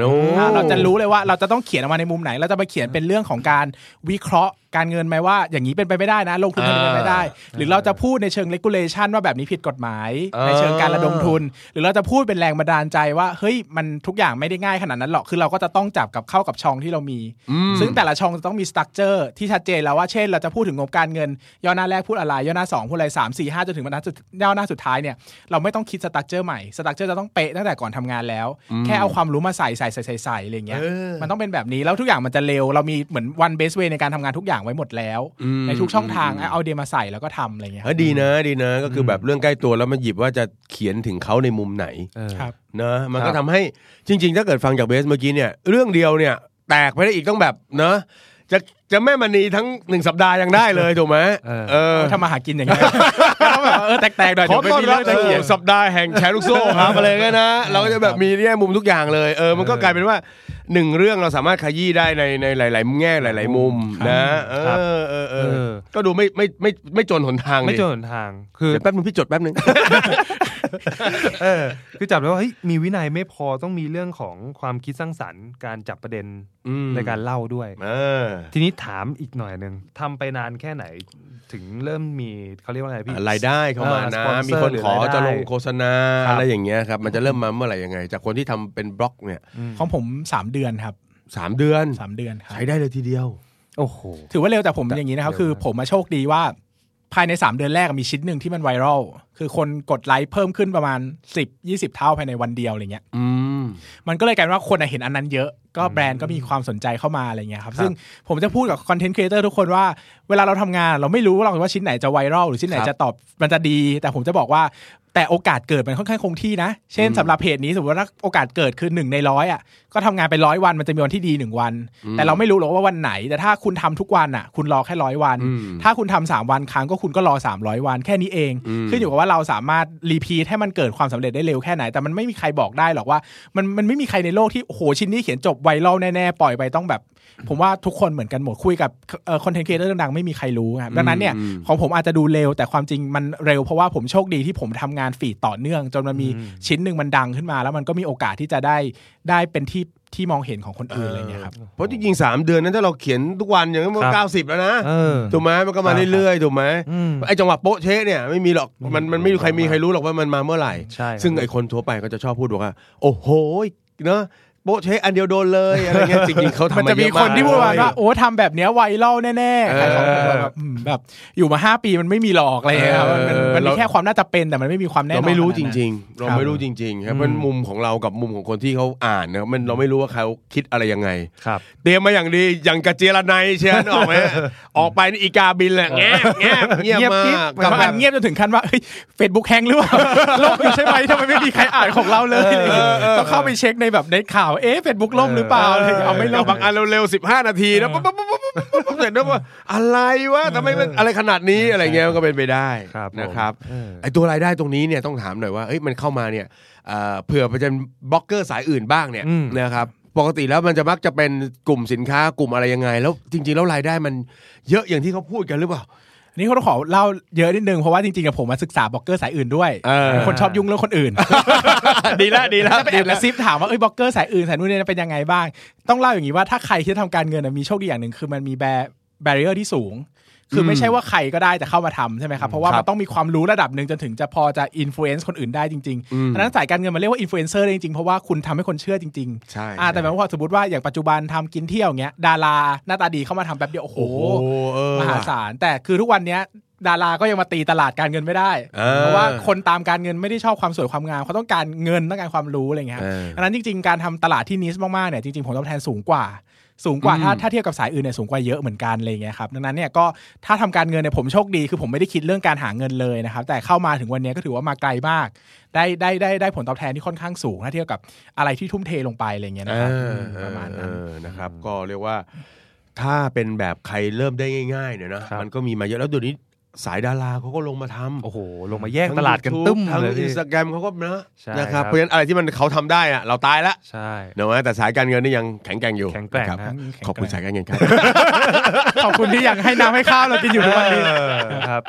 เราจะรู้เลยว่าเราจะต้องเขียนออกมาในมุมไหนเราจะไปเขียนเป็นเรื่องของการวิเคราะห์การเงินไหมว่าอย่างนี้เป็นไปไม่ได้นะลงทุนเป็นไปไม่ได้หรือเราจะพูดในเชิง regulation ว่าแบบนี้ผิดกฎหมายในเชิงการระดมทุนหรือเราจะพูดเป็นแรงบันดาลใจว่าเฮ้ยมันทุกอย่างไม่ได้ง่ายขนาดนั้นหรอกคือเราก็จะต้องจับกับเข้ากับช่องที่เรามีซึ่งแต่ละช่องจะต้องมี structure ที่ชัดเจนแล้วว่าเช่นเราจะพูดถึงงบการเงินย่อหน้าแรกพูดอะไรย่อหน้า2พูดอะไร3 4 5จนถึงบรรทัดสุดย่อหน้าสุดท้ายเนี่ยเราไม่ต้องคิด structure ใหม่ structure จะต้องเป๊ะตั้งแต่ก่อนทำงานแล้วแค่เอาความรู้มาใส่อะไรอย่างเงี้ยมันต้องเป็นแบบนี้แล้วทุกอย่างมันจะเร็วเรามีเหมือน one best way ในการทำงานทุกอย่างไว้หมดแล้วในทุกช่องทางเอาเดียมาใส่แล้วก็ทำอะไรเงี้ยดีนะก็คือแบบเรื่องใกล้ตัวแล้วมาหยิบว่าจะเขียนถึงเขาในมุมไหนนะมันก็ทำให้จริงๆถ้าเกิดฟังจากเบสเมื่อกี้เนี่ยเรื่องเดียวเนี่ยแตกไปได้อีกต้องแบบนะจะแม่มณีทั้ง1สัปดาห์ยังได้เลยถูกไหมทำมาหากินอย่างเงี้ยต้องแบบแตกๆหน่อยเดี๋ยวไม่มีเรื่องจะเขียนสัปดาห์แห่งแชร์ลูกโซ่ครับอะไรเงี้ยนะเราก็จะแบบมีเนี่ยมุมทุกอย่างเลยมันก็กลายเป็นว่า1เรื่องเราสามารถขยี้ได้ในหลายๆแง่หลายๆมุมนะก็ดูไม่จนหนทางไม่จนหนทางคือแป๊บนึงพี่จดแป๊บนึงคือจับแล้วว่าเฮ้ยมีวินัยไม่พอต้องมีเรื่องของความคิดสร้างสรรค์การจับประเด็นในการเล่าด้วยทีนี้ถามอีกหน่อยนึงทำไปนานแค่ไหนถึงเริ่มมีเขาเรียกว่าอะไรพี่รายได้เข้ามานะมีคนขอจะลงโฆษณาอะไรอย่างเงี้ยครับมันจะเริ่มมาเมื่อไหร่ยังไงจากคนที่ทำเป็นบล็อกเนี่ยของผม3เดือนครับ3เดือนใช้ได้เลยทีเดียวโอ้โหถือว่าเร็วแต่ผมอย่างนี้นะครับคือผมมาโชคดีว่าภายใน3เดือนแรกมีชิ้นนึงที่มันไวรัลคือคนกดไลค์เพิ่มขึ้นประมาณ 10-20 เท่าภายในวันเดียวอะไรเงี้ยมันก็เลยกลายเป็นว่าคนเห็นอันนั้นเยอะก็แบรนด์ก็มีความสนใจเข้ามาอะไรเงี้ยครับซึ่งผมจะพูดกับคอนเทนต์ครีเอเตอร์ทุกคนว่าเวลาเราทำงานเราไม่รู้หรอกว่าชิ้นไหนจะไวรัลหรือชิ้นไหนจะตอบมันจะดีแต่ผมจะบอกว่าแต่โอกาสเกิดมันค่อนข้างคงที่นะเช่นสำหรับเพจนี้สมมติว่าโอกาสเกิดคือ1ใน100อ่ะก็ทำงานไป100วันมันจะมีวันที่ดี1วันแต่เราไม่รู้หรอกว่าวันไหนแต่ถ้าคุณทำทุกวันอ่ะคุณรอแค่100วันถ้าคุณทำ3วันครั้งก็คุณก็รอ300วันแค่นี้เองขึ้นอยู่กับว่าเราสามารถรีพีทให้มันเกิดความสำเร็จได้เร็วแค่ไหนแต่มันไม่มีใครบอกได้หรอกว่ามันไม่มีใครในโลกที่โอ้โหชิ้นนี้เขียนจบไวรัลแน่ๆปล่อยไปต้องแบบผมว่าทุกคนเหมือนกันหมดคุยกับคอนเทนต์ครีเอเตอร์ดังๆไม่มีใครรู้ครับดังนั้นเนี่ยของผมอาจจะดูเร็วแต่ความจริงมันเร็วเพราะว่าผมโชคดีที่ผมทำงานฟีดต่อเนื่องจนมันมีชิ้นหนึ่งมันดังขึ้นมาแล้วมันก็มีโอกาสที่จะได้เป็นที่มองเห็นของคนอื่นอะไรเงี้ยครับเพราะจริงๆ3เดือนนั้นถ้าเราเขียนทุกวันอย่างนั้นมัน90แล้วนะถูกไหมมันก็มาเรื่อยๆถูกไหมไอ้จังหวะโป๊ะเช๊ะเนี่ยไม่มีหรอกมันไม่มีใครรู้หรอกว่ามันมาเมื่อไหร่ซึ่งไอ้คนทั่วไปก็จะชอบพูดว่าโอ้โหเนาะโป๊ะเช๊ะอันเดียวโดนเลยอะไรเงี้ยจริงๆเขาทำมันจะมีคนที่พูดว่าโอ้ทำแบบเนี้ยไวรัลแน่ๆแบบอยู่มา5ปีมันไม่มีหลอกอะไรครับมันมีแค่ความน่าจะเป็นแต่มันไม่มีความแน่นอนเราไม่รู้จริงๆเราไม่รู้จริงๆครับมันมุมของเรากับมุมของคนที่เขาอ่านนะมันเราไม่รู้ว่าเขาคิดอะไรยังไงเตรียมมาอย่างดีอย่างกระเจรไนเชียนออกไหมออกไปอีกาบินแหละแง่แง่เงียบมากกับมันเงียบจนถึงขั้นว่าเฟซบุ๊กแฮงหรือเปล่าโลกอยู่ใช่ไหมทำไมไม่มีใครอ่านของเราเลยก็เข้าไปเช็คในแบบในข่าวFacebook ล่มหรือเปล่าเอาไม่ล่มบางอันเร็วๆ15นาทีนะปุ๊บๆๆเสร็จแล้วว่าอะไรวะทำไมมันอะไรขนาดนี้อะไรเงี้ยมันก็เป็นไปได้นะครับไอ้ตัวรายได้ตรงนี้เนี่ยต้องถามหน่อยว่าเอ้ยมันเข้ามาเนี่ยเผื่อจะเป็นบล็อกเกอร์สายอื่นบ้างเนี่ยนะครับปกติแล้วมันจะมักจะเป็นกลุ่มสินค้ากลุ่มอะไรยังไงแล้วจริงๆแล้วรายได้มันเยอะอย่างที่เขาพูดกันหรือเปล่า นี่เขาต้องขอเล่าเยอะนิดนึงเพราะว่าจริงๆกับผมมาศึกษาบล็อกเกอร์สายอื่นด้วยคนชอบยุ่งเรื่องคนอื่น ดีแล้วไปแอบกระซิบถามว่าบล็อกเกอร์สายอื่นสายนู้นเนี่ยเป็นยังไงบ้างต้องเล่าอย่างนี้ว่าถ้าใครที่ทำการเงินมีโชคดีอย่างนึงคือมันมีbarrier ที่สูงคือไม่ใช่ว่าใครก็ได้จะเข้ามาทำใช่ไหมครับเพราะว่ามันต้องมีความรู้ระดับหนึ่งจนถึงจะพอจะ influence คนอื่นได้จริงๆดังนั้นสายการเงินมันเรียกว่า influencer จริงๆเพราะว่าคุณทำให้คนเชื่อจริงๆใช่แต่แบบว่าสมมติว่าอย่างปัจจุบันทำกินเที่ยวเงี้ยดาราหน้าตาดีเข้ามาทำแป๊บเดียวโอ้โหมหาศาลแต่คือทุกวันเนี้ยดาราก็ยังมาตีตลาดการเงินไม่ได้เพราะว่าคนตามการเงินไม่ได้ชอบความสวยความงามเขาต้องการเงินต้องการความรู้อะไรเงี้ยดังนั้นจริงๆการทำตลาดที่นิชมากๆเนี่ยจริงๆผลตอบแทนสูงกว่าถ้าเทียบกับสายอื่นเนี่ยสูงกว่าเยอะเหมือนกันเลยไงครับดังนั้นเนี่ยก็ถ้าทำการเงินเนี่ยผมโชคดีคือผมไม่ได้คิดเรื่องการหาเงินเลยนะครับแต่เข้ามาถึงวันนี้ก็ถือว่ามาไกลมากได้ผลตอบแทนที่ค่อนข้างสูงถ้าเทียบกับอะไรที่ทุ่มเทลงไปอะไรเงี้ยนะครับประมาณนั้นนะครับก็เรียกว่าถ้าเป็นแบบใครเริ่มได้ง่ายๆเนี่ยนะมันก็มีมาเยอะแล้วเดี๋ยวนี้สายดาราเขาก็ลงมาทำโอ้โหลงมาแยกตลาดกันตึ้มทั้ง Instagram เขาก็นะนะครับเพราะฉะนั้นอะไรที่มันเขาทำได้อะเราตายละใช่เนอะแต่สายการเงินนี่ยังแข็งแกร่งอยู่แข็งแกร่งครับขอบคุณสายการเงินครับขอบคุณที่ยังให้น้ำให้ข้าวเรากินอยู่ทุกวันนี้ครับ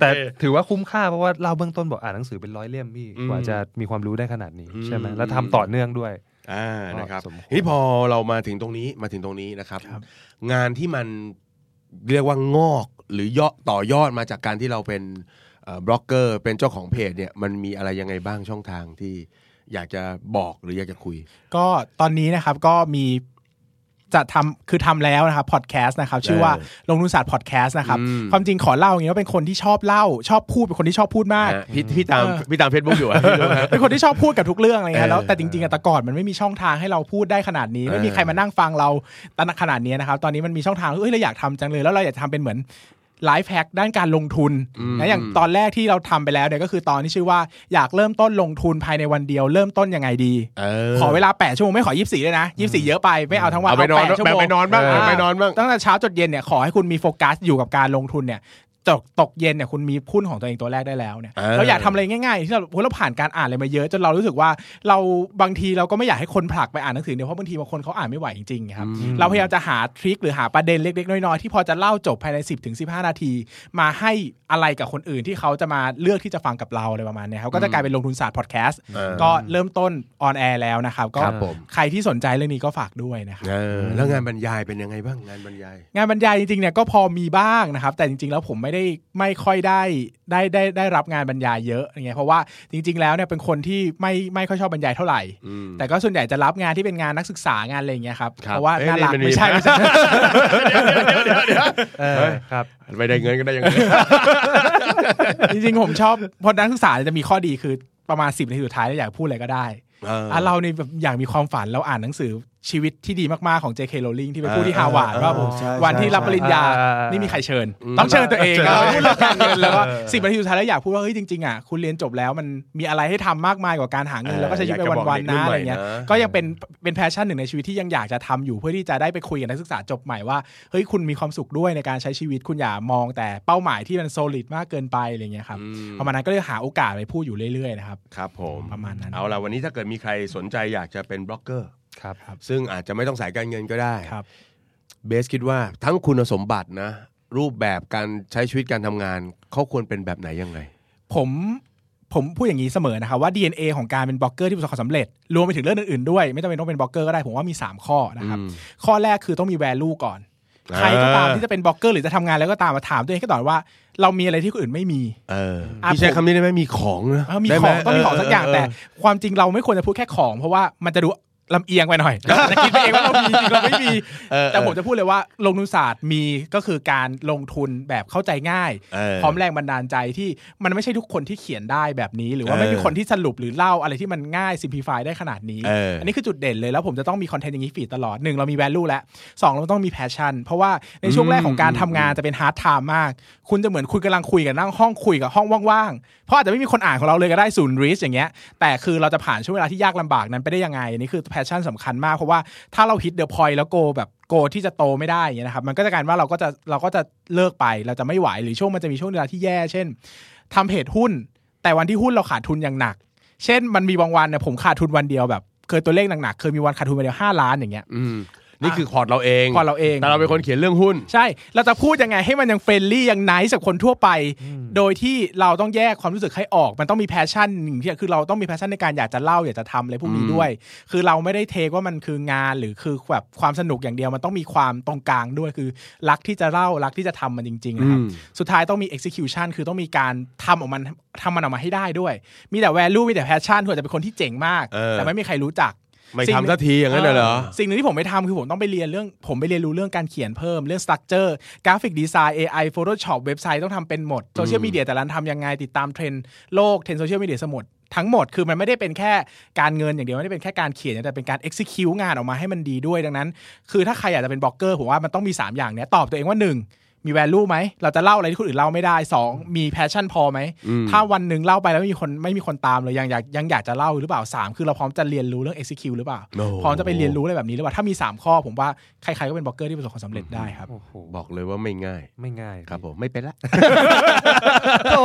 แต่ถือว่าคุ้มค่าเพราะว่าเราเบื้องต้นบอกอ่านหนังสือเป็น100 เล่มพี่กว่าจะมีความรู้ได้ขนาดนี้ใช่ไหมแล้วทำต่อเนื่องด้วยนะครับนี่พอเรามาถึงตรงนี้นะครับงานที่มันเรียกว่างอกหรือย่อต่อยอดมาจากการที่เราเป็นบล็อกเกอร์เป็นเจ้าของเพจเนี่ยมันมีอะไรยังไงบ้างช่องทางที่อยากจะบอกหรืออยากจะคุยก็ตอนนี้นะครับก็มีจะทำแล้วนะครับพอดแคสต์นะครับชื่อว่าลงทุนศาสตร์พอดแคสต์นะครับความจริงขอเล่าอย่างนี้ว่าเป็นคนที่ชอบเล่าชอบพูดเป็นคนที่ชอบพูดมากพี่ตาม Facebook อยู่เป็นคนที่ชอบพูดกับทุกเรื่องอะไรเงี้ยแล้วแต่จริงๆแต่ก่อนมันไม่มีช่องทางให้เราพูดได้ขนาดนี้ไม่มีใครมานั่งฟังเราขนาดนี้นะครับตอนนี้มันมีช่องทางเอ้ยเราอยากทำจังเลยแล้วเราอยากทำเป็นเหมือนไลฟ์แฮกด้านการลงทุนนะอย่างตอนแรกที่เราทำไปแล้วเนี่ยก็คือตอนที่ชื่อว่าอยากเริ่มต้นลงทุนภายในวันเดียวเริ่มต้นยังไงดีขอเวลา8ชั่วโมงไม่ขอ24ด้วยนะ24เยอะไปไม่เอาทั้งวันเอา8ชั่วโมงไปนอนบ้างตั้งแต่เช้าจนเย็นเนี่ยขอให้คุณมีโฟกัสอยู่กับการลงทุนเนี่ยตกเย็นเนี่ยคุณมีหุ้นของตัวเองตัวแรกได้แล้วเนี่ยเราอยากทำอะไรง่ายๆที่เราผ่านการอ่านอะไรมาเยอะจนเรารู้สึกว่าเราบางทีเราก็ไม่อยากให้คนผลักไปอ่านหนังสือเนี่ยเพราะบางทีบางคนเขาอ่านไม่ไหวจริงๆครับเราพยายามจะหาทริคหรือหาประเด็นเล็กๆน้อยๆที่พอจะเล่าจบภายใน 10-15 นาทีมาให้อะไรกับคนอื่นที่เขาจะมาเลือกที่จะฟังกับเราอะไรประมาณนี้เขาก็จะกลายเป็นลงทุนศาสตร์พอดแคสต์ก็เริ่มต้นออนแอร์แล้วนะครับก็ใครที่สนใจเรื่องนี้ก็ฝากด้วยนะครับแล้วงานบรรยายเป็นยังไงบ้างงานบรรยายจริงๆเนี่ยก็พอมีบ้างนะครับแต่จริงๆแล้วผมไม่ค่อยได้รับงานบรรยายเยอะอย่างเงี้ยเพราะว่าจริงๆแล้วเนี่ยเป็นคนที่ไม่ค่อยชอบบรรยายเท่าไหร่แต่ก็ส่วนใหญ่จะรับงานที่เป็นงานนักศึกษางานอะไรอย่างเงี้ยครับเพราะว่าน่ารักไม่ใช่ครับไม่ได้เงินก็ได้ยังไงจริงๆผมชอบพอนักศึกษาจะมีข้อดีคือประมาณ10นาทีสุดท้ายอยากพูดอะไรก็ได้เราในแบบอยากมีความฝันเราอ่านหนังสือชีวิตที่ดีมากๆของ JK Rowling ที่เป็นผู้ที่ฮาวาดว่าวันที่รับปริญญานี่มีใครเชิญต้องเชิญตัวเองเราพูดเรื่องการเงินแล้วก็10นาทีสุดท้ายแล้วอยากพูดว่าเฮ้ยจริงๆอ่ะคุณเรียนจบแล้วมันมีอะไรให้ทำมากมายกว่าการหาเงินแล้วก็ใช้ชีวิตไปวันๆนะอะไรเงี้ยก็ยังเป็นแพชชั่นหนึ่งในชีวิตที่ยังอยากจะทำอยู่เพื่อที่จะได้ไปคุยกับนักศึกษาจบใหม่ว่าเฮ้ยคุณมีความสุขด้วยในการใช้ชีวิตคุณอย่ามองแต่เป้าหมายที่มัน solid มากเกินไปอะไรเงี้ยครับประมาณนั้นก็เลยหาโอกาสไปพูดอยู่เรื่อยๆนะครับครับผมประมาณนั้นเอาล่ะวันนี้ถ้าเกิดมีใครสนใจอยากจะเป็นบล็อกเกอร์ครับซึ่งอาจจะไม่ต้องสายการเงินก็ได้ครับเบสคิดว่าทั้งคุณสมบัตินะรูปแบบการใช้ชีวิตการทำงานเขาควรเป็นแบบไหนยังไงผมพูดอย่างนี้เสมอนะครับว่า DNA ของการเป็นบล็อกเกอร์ที่ประสบความสำเร็จรวมไปถึงเรื่องอื่นๆด้วยไม่จำเป็นต้องเป็นบล็อกเกอร์ก็ได้ผมว่ามี3ข้อนะครับข้อแรกคือต้องมี value ก่อนใครก็ตามที่จะเป็นบล็อกเกอร์หรือจะทำงานแล้วก็ตามมาถามตัวเองก็ตอบว่าเรามีอะไรที่คนอื่นไม่มีพี่ใช้คำนี้ได้ไหมมีของนะมีของต้องมีของสักอย่างแต่ความจริงเราไม่ควรจะพูดแค่ของเพราะว่ามันจะดูลำเอียงไปหน่อยจะคิดไปเองว่าเรามีจริงเราไม่มีแต่ผมจะพูดเลยว่าลงทุนศาสตร์มีก็คือการลงทุนแบบเข้าใจง่ายพร้อมแรงบันดาลใจที่มันไม่ใช่ทุกคนที่เขียนได้แบบนี้หรือว่าไม่มีคนที่สรุปหรือเล่าอะไรที่มันง่ายซิมพลิฟายได้ขนาดนี้อันนี้คือจุดเด่นเลยแล้วผมจะต้องมีคอนเทนต์อย่างนี้ฟีดตลอด1เรามี value แล้ว2เราต้องมี passion เพราะว่าในช่วงแรกของการทำงานจะเป็น hard time มากคุณจะเหมือนคุยกำลังคุยกันนั่งห้องคุยกับห้องว่างๆเพราะอาจจะไม่มีคนอ่านของเราเลยก็ได้ศูนย์ reach อย่างเงี้ยแต่คือเราจะผ่านช่วงเวลาที่ยากลำบากนั้นไปได้ยังไงนี่คือpassion สำคัญมากเพราะว่าถ้าเราhit the point แล้วโกที่จะโตไม่ได้อย่างเงี้ยนะครับมันก็จะกลายว่าเราก็จะเลิกไปเราจะไม่ไหวหรือช่วงมันจะมีช่วงเวลาที่แย่เช่นทำเพจหุ้นแต่วันที่หุ้นเราขาดทุนอย่างหนักเช่นมันมีบางวันเนี่ยผมขาดทุนวันเดียวแบบเคยตัวเลขหนักๆเคยมีวันขาดทุนวันเดียว5 ล้านอย่างเงี้ย นี่คือพอร์ตเราเองแต่เราเป็นคนเขียนเรื่องหุ้นใช่เราจะพูดยังไงให้มันยังเฟรนลี่ยังไนซ์กับคนทั่วไปโดยที่เราต้องแยกความรู้สึกให้ออกมันต้องมีแพชชั่นอย่างที่คือเราต้องมีแพชชั่นในการอยากจะเล่าอยากจะทำอะไรพวกนี้ด้วยคือเราไม่ได้เทคว่ามันคืองานหรือคือแบบความสนุกอย่างเดียวมันต้องมีความตรงกลางด้วยคือรักที่จะเล่ารักที่จะทำมันจริงๆนะครับสุดท้ายต้องมี execution คือต้องมีการทำมันออกมาให้ได้ด้วยมีแต่ value มีแต่ passion คือจะเป็นคนที่เจ๋งมากแต่ไม่มีใครรู้จักไม่ทำสักทีอย่างนั้นเหรอสิ่งนึงที่ผมไม่ทำคือผมต้องไปเรียนเรื่องผมไปเรียนรู้เรื่องการเขียนเพิ่มเรื่อง structure graphic design AI Photoshop เว็บไซต์ต้องทำเป็นหมดโซเชียลมีเดียแต่ละทำยังไงติดตามเทรนด์โลกเทรนด์โซเชียลมีเดียทั้งหมดคือมันไม่ได้เป็นแค่การเงินอย่างเดียวไม่ได้เป็นแค่การเขียนแต่เป็นการ execute งานออกมาให้มันดีด้วยดังนั้นคือถ้าใครอยากจะเป็นบล็อกเกอร์ผมว่ามันต้องมี3อย่างเนี้ยตอบตัวเองว่า1มี value มั้ยเราจะเล่าอะไรที่คนอื่นเล่าไม่ได้2มี passion พอมั้ยถ้าวันนึงเล่าไปแล้วไม่มีคนตามเลยยังอยากจะเล่าหรือเปล่า3คือเราพร้อมจะเรียนรู้เรื่อง execute หรือเปล่าพร้อมจะไปเรียนรู้อะไรแบบนี้หรือเปล่าถ้ามี3ข้อผมว่าใครๆก็เป็นบล็อกเกอร์ที่ประสบความสำเร็จได้ครับโอ้โหบอกเลยว่าไม่ง่ายครับผมไม่เป็นละโอ้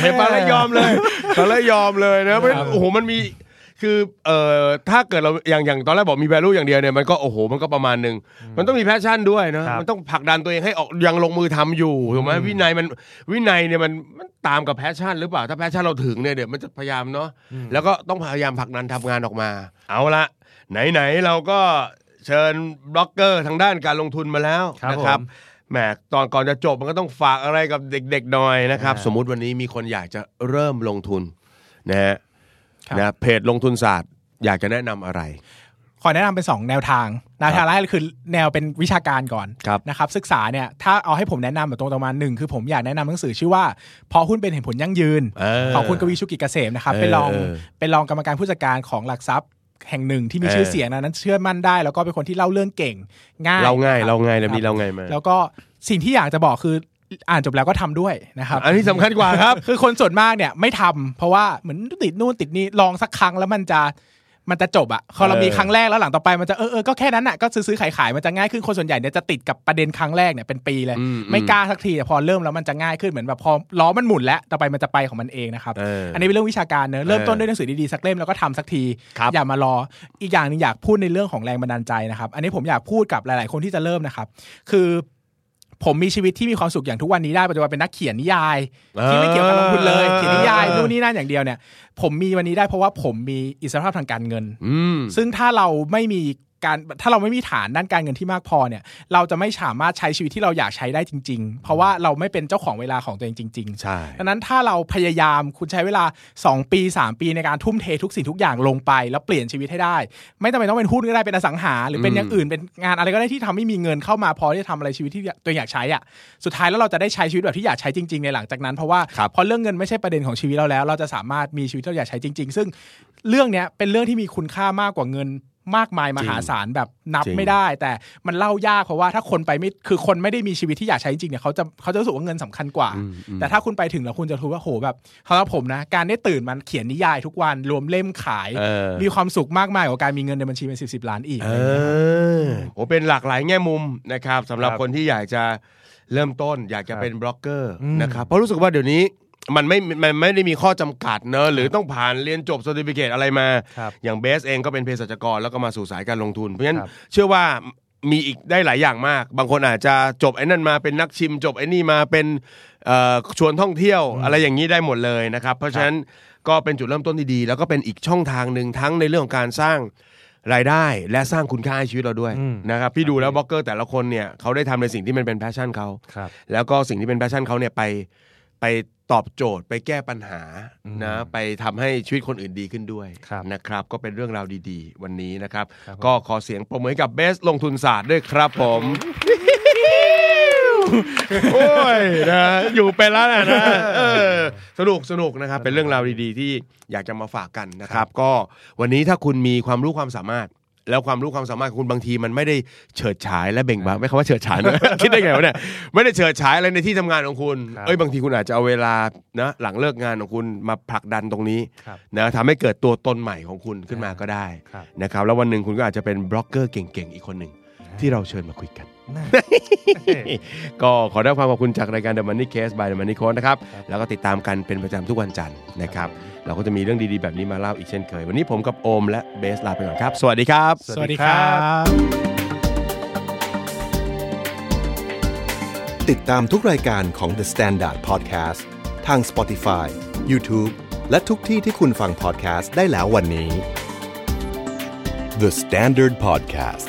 ไม่ปาละยอมเลยนะโอ้โหมันมีคือถ้าเกิดเราอย่างตอนแรกบอกมี value อย่างเดียวเนี่ยมันก็โอ้โหมันก็ประมาณนึงมันต้องมี passion ด้วยนะมันต้องผลักดันตัวเองให้ออกยังลงมือทำอยู่ถูกมั้ยวินัยเนี่ยมันตามกับ passion หรือเปล่าถ้า passion เราถึงเนี่ยเดี๋ยวมันจะพยายามเนาะแล้วก็ต้องพยายามผลักดันทำงานออกมาเอาละไหนๆเราก็เชิญบล็อกเกอร์ทางด้านการลงทุนมาแล้วนะครับแหมตอนก่อนจะจบมันก็ต้องฝากอะไรกับเด็กๆหน่อยนะครับสมมุติวันนี้มีคนอยากจะเริ่มลงทุนนะฮะนะเพจลงทุนศาสตร์อยากจะแนะนำอะไรขอแนะนำเป็น2แนวทางแรกคือแนวเป็นวิชาการก่อนนะครับศึกษาเนี่ยถ้าเอาให้ผมแนะนำแบบตรงๆมา1คือผมอยากแนะนำหนังสือชื่อว่าพอหุ้นเป็นเห็นผลยั่งยืนของคุณกวีชุกิจเกษมนะครับเป็นรองกรรมการผู้จัดการของหลักทรัพย์แห่งหนึ่งที่มีชื่อเสียงนั้นเชื่อมั่นได้แล้วก็เป็นคนที่เล่าเรื่องเก่งง่ายเล่าง่ายแบบนี้เล่าง่ายมากแล้วก็สิ่งที่อยากจะบอกคืออ่านจบแล้วก็ทำด้วยนะครับอันนี้สำคัญกว่าครับคือคนส่วนมากเนี่ยไม่ทำเพราะว่าเหมือนติดนู่นติดนี่ลองสักครั้งแล้วมันจะจบอ่ะพอเรามีครั้งแรกแล้วหลังต่อไปมันจะก็แค่นั้นน่ะก็ซื้อขายมันจะง่ายขึ้นคนส่วนใหญ่เนี่ยจะติดกับประเด็นครั้งแรกเนี่ยเป็นปีเลยไม่กล้าสักทีแต่พอเริ่มแล้วมันจะง่ายขึ้นเหมือนแบบพอล้อมันหมุนแล้วต่อไปมันจะไปของมันเองนะครับอันนี้เป็นเรื่องวิชาการเนอะเริ่มต้นด้วยหนังสือดีๆสักเล่มแล้วก็ทำสักทีอย่ามารออีกอย่างนึงอยากพูดในเรื่องของแรงบันดาลใจนะครับอันนี้ผมอยากพูดกับหลายๆคนที่จะเริ่มนะครับคือผมมีชีวิตที่มีความสุขอย่างทุกวันนี้ได้ปัจจุบันเป็นนักเขียนนิยายที่ไม่เกี่ยวกับลงทุนเลยเขียนนิยายนู่นนี่นั่นอย่างเดียวเนี่ยผมมีวันนี้ได้เพราะว่าผมมีอิสรภาพทางการเงินซึ่งถ้าเราไม่มีฐานด้านการเงินที่มากพอเนี่ยเราจะไม่สามารถใช้ชีวิตที่เราอยากใช้ได้จริงๆเพราะว่าเราไม่เป็นเจ้าของเวลาของตัวเองจริงๆใช่ดังนั้นถ้าเราพยายามคุณใช้เวลา2ปี3ปีในการทุ่มเททุกสิ่งทุกอย่างลงไปแล้วเปลี่ยนชีวิตให้ได้ไม่จำเป็นต้องเป็นหุ้นก็ได้เป็นอสังหาหรือเป็นอย่างอื่นเป็นงานอะไรก็ได้ที่ทำให้มีเงินเข้ามาพอที่จะทำอะไรชีวิตที่ตัวอยากใช้อ่ะสุดท้ายแล้วเราจะได้ใช้ชีวิตแบบที่อยากใช้จริงๆในหลังจากนั้นเพราะว่าพอเรื่องเงินไม่ใช่ประเด็นของชีวิตเราแล้วเราจะสามารถมีชีวิตที่เราอยากใช้จริงๆซึ่งเรื่องเนี้ยเป็นเรื่องที่มีคุณค่ามากกว่าเงินมากมายมหาศาลแบบนับไม่ได้แต่มันเล่ายากเพราะว่าถ้าคนไปไม่คือคนไม่ได้มีชีวิตที่อยากใช้จริงเนี่ยเขาจะรู้สึกว่าเงินสำคัญกว่าแต่ถ้าคุณไปถึงแล้วคุณจะรู้ว่าโหแบบสำหรับผมนะการได้ตื่นมันเขียนนิยายทุกวันรวมเล่มขายมีความสุขมากมายกว่าการมีเงินในบัญชีเป็น10ล้านอีกโหเป็นหลากหลายแง่มุมนะครับสำหรับคนที่อยากจะเริ่มต้นอยากจะเป็นบล็อกเกอร์นะครับเพราะรู้สึกว่าเดี๋ยวนี้มันไม่ได้มีข้อจำกัดเนอะหรือต้องผ่านเรียนจบ certificate อะไรมาอย่างเบสเองก็เป็นเภสัชกรแล้วก็มาสู่สายการลงทุนเพราะฉะนั้นเชื่อว่ามีอีกได้หลายอย่างมากบางคนอาจจะจบไอ้นั่นมาเป็นนักชิมจบไอ้นี่มาเป็นชวนท่องเที่ยวอะไรอย่างนี้ได้หมดเลยนะครับเพราะฉะนั้นก็เป็นจุดเริ่มต้นที่ดีแล้วก็เป็นอีกช่องทางนึงทั้งในเรื่องของการสร้างรายได้และสร้างคุณค่าให้ชีวิตเราด้วยนะครับพี่ดูแล้วบล็อกเกอร์แต่ละคนเนี่ยเขาได้ทำในสิ่งที่มันเป็นแพชชั่นเขาแล้วก็สิ่งที่เป็นแพชชั่นเขาเนี่ยไปตอบโจทย์ไปแก้ปัญหานะไปทำให้ชีวิตคนอื่นดีขึ้นด้วยนะครับก็เป็นเรื่องราวดีๆวันนี้นะครับก็ขอเสียงปรบมือกับเบสลงทุนศาสตร์ด้วยครับผมโอ้ยนะอยู่เป็นแล้วนะสนุกนะครับเป็นเรื่องราวดีๆที่อยากจะมาฝากกันนะครับก็วันนี้ถ้าคุณมีความรู้ความสามารถแล้วความรู้ความสามารถของคุณบางทีมันไม่ได้เฉิดฉายและเบ่งบานไม่คำว่าเฉิดฉายนะ คิดได้ไงวะเนี่ยไม่ได้เฉิดฉายอะไรในที่ทำงานของคุณเอ้ยบางทีคุณอาจจะเอาเวลานะหลังเลิกงานของคุณมาผลักดันตรงนี้นะทำให้เกิดตัวตนใหม่ของคุณขึ้นมาก็ได้นะครับแล้ววันนึงคุณก็อาจจะเป็นบล็อกเกอร์เก่งๆอีกคนนึง ที่เราเชิญมาคุยกันก็ขอได้ความขอบคุณจากรายการ The Money Case by The Money Coach นะครับแล้วก็ติดตามกันเป็นประจำทุกวันจันทร์นะครับเราก็จะมีเรื่องดีๆแบบนี้มาเล่าอีกเช่นเคยวันนี้ผมกับโอมและเบสลาไปก่อนครับสวัสดีครับสวัสดีครับติดตามทุกรายการของ The Standard Podcast ทาง Spotify YouTube และทุกที่ที่คุณฟัง podcast ได้แล้ววันนี้ The Standard Podcast